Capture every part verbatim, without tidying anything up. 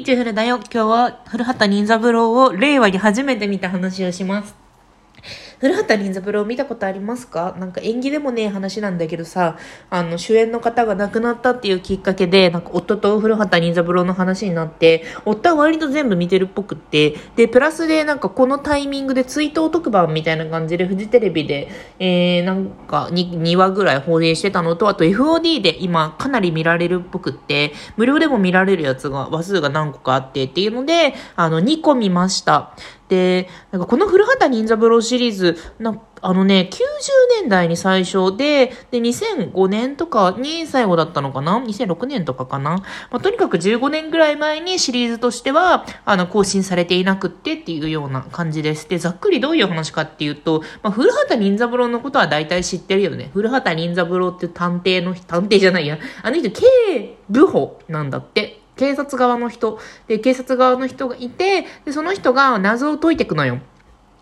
いちふるだよ。今日は古畑任三郎を令和に初めて見た話をします。古畑任三郎見たことありますか？なんか縁起でもねえ話なんだけどさ、あの主演の方が亡くなったっていうきっかけで、なんか夫と古畑任三郎の話になって、夫は割と全部見てるっぽくって、でプラスでなんかこのタイミングで追悼特番みたいな感じでフジテレビで、えー、なんか にわぐらい放映してたのと、あと エフオーディー で今かなり見られるっぽくって、無料でも見られるやつが話数が何個かあってっていうので、あのにこ見ました。で、なんかこの古畑任三郎シリーズな、あのね、きゅうじゅうねんだいに最初で、で、にせんごねんとかに最後だったのかな？ にせんろくねんとかかな、まあ、とにかくじゅうごねんぐらい前にシリーズとしては、あの、更新されていなくってっていうような感じです。で、ざっくりどういう話かっていうと、まあ、古畑任三郎のことは大体知ってるよね。古畑任三郎って探偵の、探偵じゃないや。あの人、警部補なんだって。警察側の人で、警察側の人がいて、でその人が謎を解いていくのよ、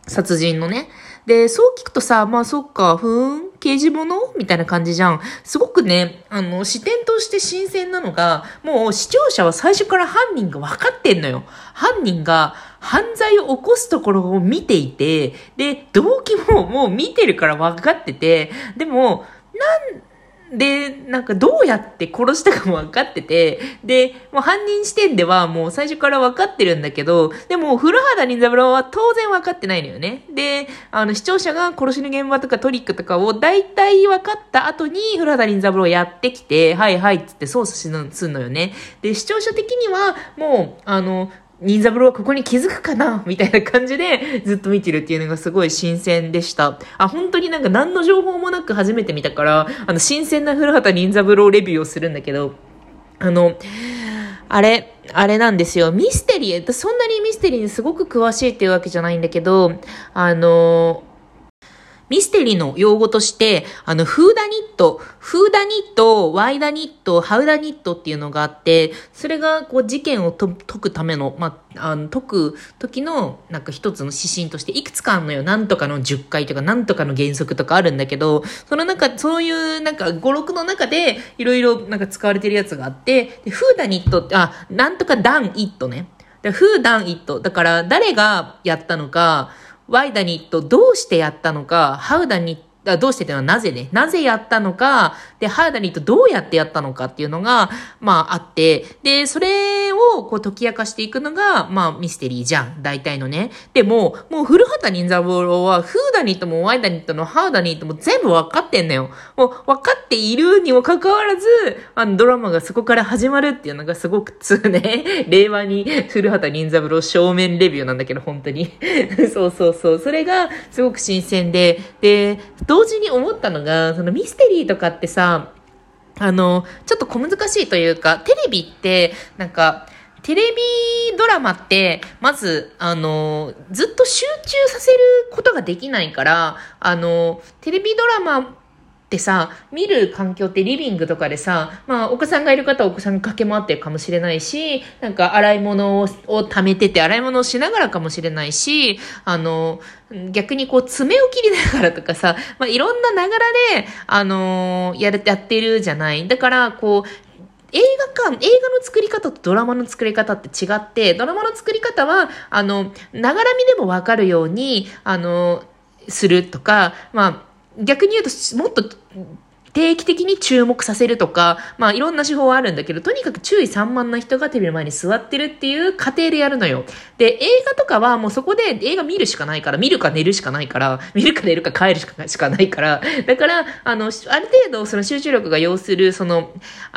殺人のね。でそう聞くとさ、まあそっか、ふーん、刑事物みたいな感じじゃん。すごくね、あの視点として新鮮なのが、もう視聴者は最初から犯人が分かってんのよ。犯人が犯罪を起こすところを見ていて、で動機ももう見てるから分かってて、でもなんで、なんかどうやって殺したかも分かってて、で、もう犯人視点ではもう最初から分かってるんだけど、でも古畑任三郎は当然分かってないのよね。で、あの視聴者が殺しの現場とかトリックとかを大体分かった後に古畑任三郎やってきて、はいはいっつって捜査するのよね。で、視聴者的にはもう、あの、任三郎はここに気づくかなみたいな感じでずっと見てるっていうのがすごい新鮮でした。あ、本当になんか何の情報もなく初めて見たから、あの、新鮮な古畑任三郎レビューをするんだけど、あの、あれ、あれなんですよ。ミステリー、そんなにミステリーにすごく詳しいっていうわけじゃないんだけど、あの、ミステリーの用語として、あの、フーダニット、フーダニット、ワイダニット、ハウダニットっていうのがあって、それが、こう、事件をと解くための、まあ、あの、解く時の、なんか一つの指針として、いくつかあるのよ。なんとかのじゅっかいとか、なんとかの原則とかあるんだけど、その中、そういう、なんか、ご、ろくの中で、いろいろ、なんか使われてるやつがあって、で、フーダニットって、あ、なんとかダンイットね。で、フーダンイット。だから、誰がやったのか、Why だにとどうしてやったのか、How だにどうしてっていうのはなぜね、なぜやったのか、で How だにとどうやってやったのかっていうのがまああって、でそれをこう解き明かしていくのがまあミステリーじゃん、大体のね。でももう古畑任三郎は Who だにとも Why だにとも How だにとも全部わかってんのよ。もうわかっているにもかかわらず、あのドラマがそこから始まるっていうのがすごくつね、令和に古畑任三郎正面レビューなんだけど本当にそうそうそう、それがすごく新鮮で、で同時に思ったのが、そのミステリーとかってさ、あのちょっと小難しいというか、テレビってなんかテレビドラマってまずあのずっと集中させることができないから、あのテレビドラマでさ、見る環境ってリビングとかでさ、まあお子さんがいる方はお子さんに駆け回ってるかもしれないし、なんか洗い物を、を溜めてて洗い物をしながらかもしれないし、あの、逆にこう爪を切りながらとかさ、まあいろんなながらで、あのー、やる、やってるじゃない。だからこう、映画館、映画の作り方とドラマの作り方って違って、ドラマの作り方は、あの、ながら見でもわかるように、あの、するとか、まあ、逆に言うと、もっと定期的に注目させるとか、まあいろんな手法はあるんだけど、とにかく注意散漫な人がテレビの前に座ってるっていう過程でやるのよ。で、映画とかはもうそこで映画見るしかないから、見るか寝るしかないから、見るか寝るか帰るしかない、しかないから、だから、あの、ある程度その集中力が要する、その、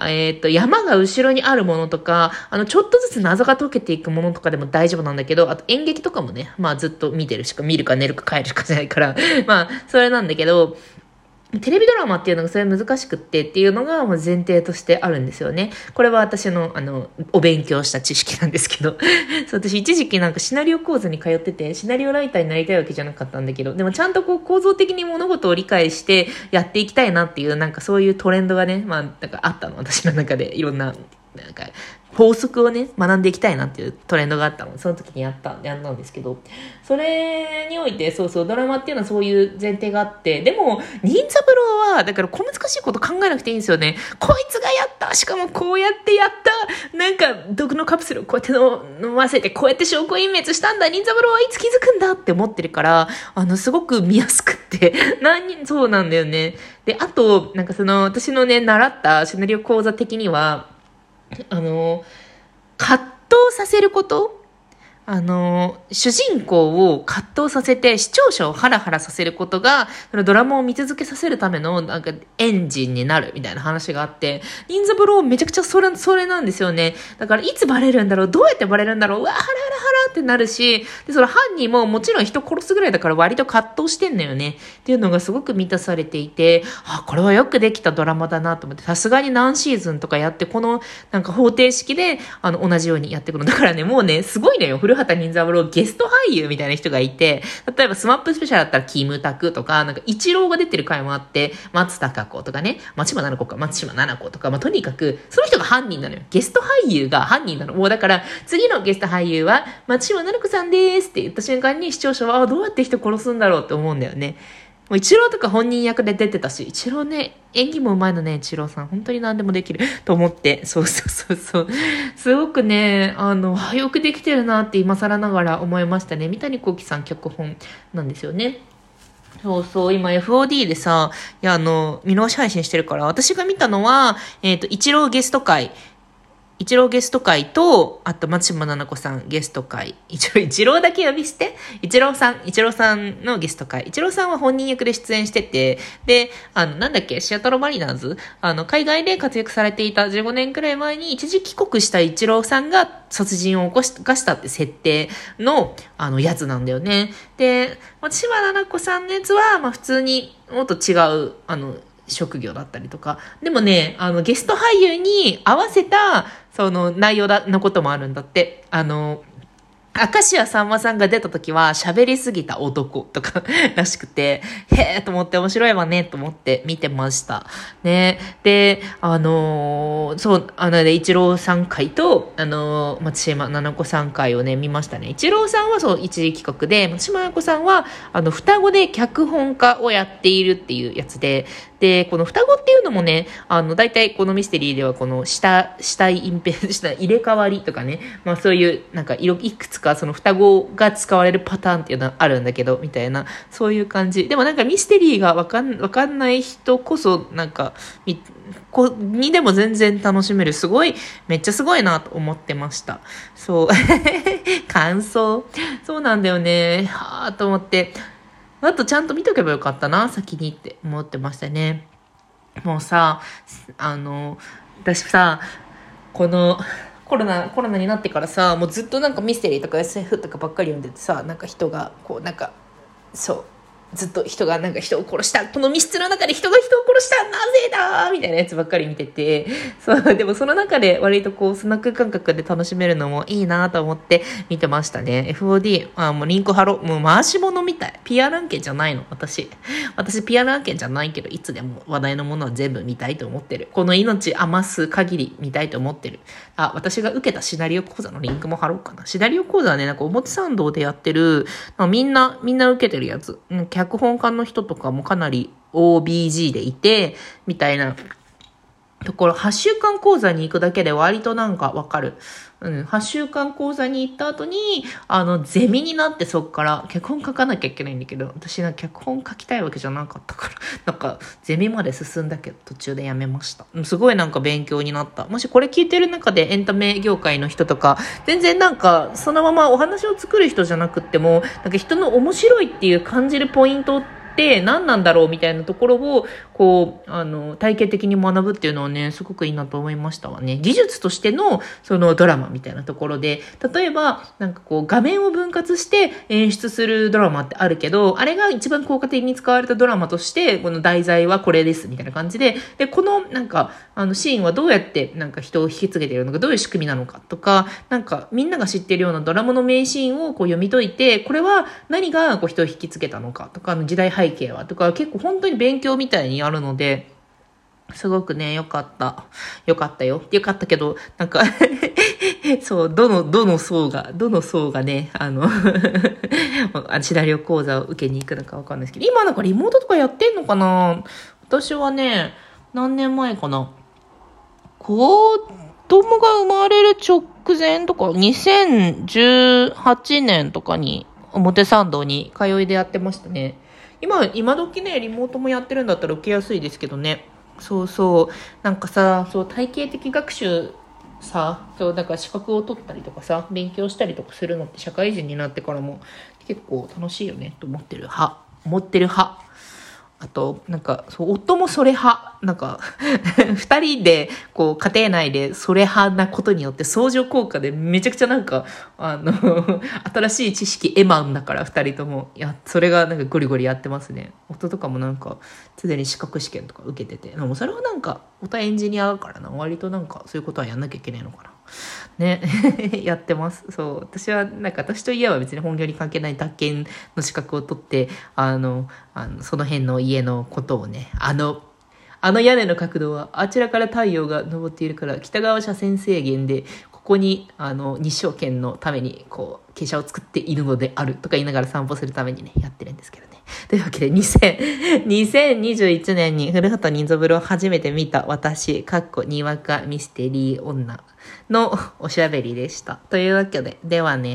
えっと、山が後ろにあるものとか、あの、ちょっとずつ謎が解けていくものとかでも大丈夫なんだけど、あと演劇とかもね、まあずっと見てるしか、見るか寝るか帰るしかないから、まあ、それなんだけど、テレビドラマっていうのがそれ難しくってっていうのがもう前提としてあるんですよね。これは私のあの、お勉強した知識なんですけど。そう、私一時期なんかシナリオ講座に通ってて、シナリオライターになりたいわけじゃなかったんだけど、でもちゃんとこう構造的に物事を理解してやっていきたいなっていう、なんかそういうトレンドがね、まあなんかあったの、私の中でいろんな、なんか法則をね、学んでいきたいなっていうトレンドがあったので、その時にやった、やったんですけど、それにおいて、そうそう、ドラマっていうのはそういう前提があって、でも、忍三郎は、だから小難しいこと考えなくていいんですよね。こいつがやった、しかもこうやってやった、なんか、毒のカプセルをこうやって飲ませて、こうやって証拠隠滅したんだ、忍三郎はいつ気づくんだって思ってるから、あの、すごく見やすくって、何、そうなんだよね。で、あと、なんかその、私のね、習ったシナリオ講座的には、あの葛藤させること、あの主人公を葛藤させて視聴者をハラハラさせることがそのドラマを見続けさせるためのなんかエンジンになるみたいな話があって、忍三郎めちゃくちゃそれ、それなんですよね。だからいつバレるんだろう、どうやってバレるんだろう、うわハラハラハラってなるし、でその犯人ももちろん人殺すぐらいだから割と葛藤してんのよねっていうのがすごく満たされていて、あこれはよくできたドラマだなと思って、さすがに何シーズンとかやってこのなんか方程式であの同じようにやってくる。だからねもうねすごいのよ、古畑任三郎ゲスト俳優みたいな人がいて、例えばスマップスペシャルだったらキムタクとか、なんかイチローが出てる回もあって、松たか子とかね、松島菜々子か、松島菜々子とか、まあ、とにかく、その人が犯人なのよ。ゲスト俳優が犯人なの。もうだから、次のゲスト俳優は、松島菜々子さんですって言った瞬間に視聴者は、あどうやって人殺すんだろうって思うんだよね。もうイチローとか本人役で出てたし、イチローね、演技もうまいのね、イチローさん。本当に何でもできると思って、そうそうそうそう。すごくね、あの、よくできてるなって今更ながら思いましたね。三谷幸喜さん脚本なんですよね。そうそう、今 エフオーディー でさ、いや、あの、見直し配信してるから、私が見たのは、えっと、イチローゲスト会。イチローゲスト会と、あと松島菜々子さんゲスト会。一応、イチローだけ呼び捨て。イチローさん、イチローさんのゲスト会。イチローさんは本人役で出演してて、で、あの、なんだっけ、シアトルマリナーズ、あの、海外で活躍されていたじゅうごねんくらい前に一時帰国したイチローさんが殺人を起こし、犯したって設定の、あの、やつなんだよね。で、松島菜々子さんのやつは、まあ、普通にもっと違う、あの、職業だったりとか。でもね、あの、ゲスト俳優に合わせた、その、内容だ、のこともあるんだって。あの、明石家さんまさんが出た時は、喋りすぎた男とからしくて、へーと思って面白いわね、と思って見てました。ね。で、あのー、そう、あのね、イチローさん回と、あのー、松島菜々子さん回をね、見ましたね。イチローさんはそう、一時企画で、松島菜々子さんは、あの、双子で脚本家をやっているっていうやつで、で、この双子っていうのもね、あの、大体このミステリーではこの下、死体隠蔽、下入れ替わりとかね、まあそういう、なんか色、いくつかその双子が使われるパターンっていうのはあるんだけど、みたいな、そういう感じ。でもなんかミステリーがわかん、わかんない人こそ、なんか、み、こ、にでも全然楽しめる。すごい、めっちゃすごいなと思ってました。そう。感想。そうなんだよね。はぁと思って。あとちゃんと見とけばよかったな、先にって思ってましたね。もうさ、あの、私さ、このコロナ、コロナになってからさ、もうずっとなんかミステリーとか エスエフ とかばっかり読んでてさ、なんか人が、こうなんか、そう。ずっと人がなんか人を殺した。この密室の中で人が人を殺した。なぜだみたいなやつばっかり見てて。そう、でもその中で割とこうスナック感覚で楽しめるのもいいなと思って見てましたね。エフオーディー、あ、もうリンク貼ろう。もう回し物みたい。ピーアール 案件じゃないの、私。私 ピーアール 案件じゃないけど、いつでも話題のものは全部見たいと思ってる。この命余す限り見たいと思ってる。あ、私が受けたシナリオ講座のリンクも貼ろうかな。シナリオ講座はね、なんか表参道でやってる、みんな、みんな受けてるやつ。脚本家の人とかもかなり オービージー でいて、みたいなところ、はっしゅうかん講座に行くだけで割となんかわかる。うん、はっしゅうかん講座に行った後に、あの、ゼミになってそっから脚本書かなきゃいけないんだけど、私なんか脚本書きたいわけじゃなかったから、なんかゼミまで進んだけど途中でやめました。すごいなんか勉強になった。もしこれ聞いてる中でエンタメ業界の人とか、全然なんかそのままお話を作る人じゃなくっても、なんか人の面白いっていう感じるポイントって、で何なんだろうみたいなところをこうあの体系的に学ぶっていうのはねすごくいいなと思いましたわね。技術としてのそのドラマみたいなところで、例えばなんかこう画面を分割して演出するドラマってあるけど、あれが一番効果的に使われたドラマとしてこの題材はこれですみたいな感じで、でこのなんかあのシーンはどうやってなんか人を引き継げているのか、どういう仕組みなのかとか、なんかみんなが知ってるようなドラマの名シーンをこう読み解いて、これは何がこう人を引き継げたのかとか、あの時代背景はとか、結構本当に勉強みたいにやるのですごくね良かった良かったよ良かったけどなんかそう、どの、どの層が、どの層がね、あの、シナリオ講座を受けに行くのかわかんないですけど、今なんかリモートとかやってんのかな？私はね、何年前かな。子供が生まれる直前とか、にせんじゅうはちねんとかに表参道に通いでやってましたね。今、今時ね、リモートもやってるんだったら受けやすいですけどね。そうそう。なんかさ、そう、体系的学習さ、そう、だから資格を取ったりとかさ、勉強したりとかするのって社会人になってからも結構楽しいよねと思ってる派。思ってる派。あと、なんか、そう、夫もそれ派。なんか、二人で、こう、家庭内でそれ派なことによって相乗効果でめちゃくちゃなんか、あの、新しい知識エマンだから、二人とも。いや、それがなんかゴリゴリやってますね。夫とかもなんか、常に資格試験とか受けてて。でもそれはなんか、夫はエンジニアだからな、割となんか、そういうことはやんなきゃいけないのかな。ねやってます。そう、私はなんか私と家は別に本業に関係ない宅建の資格を取って、あのあのその辺の家のことをね、あのあの屋根の角度はあちらから太陽が昇っているから北側車線制限でここにあの日照圏のためにこう傾斜を作っているのであるとか言いながら散歩するためにねやってるんですけどね。というわけでにせんにじゅういちねんに古畑任三郎を初めて見た私、かっこにわかミステリー女のおしゃべりでした。というわけで、ではね。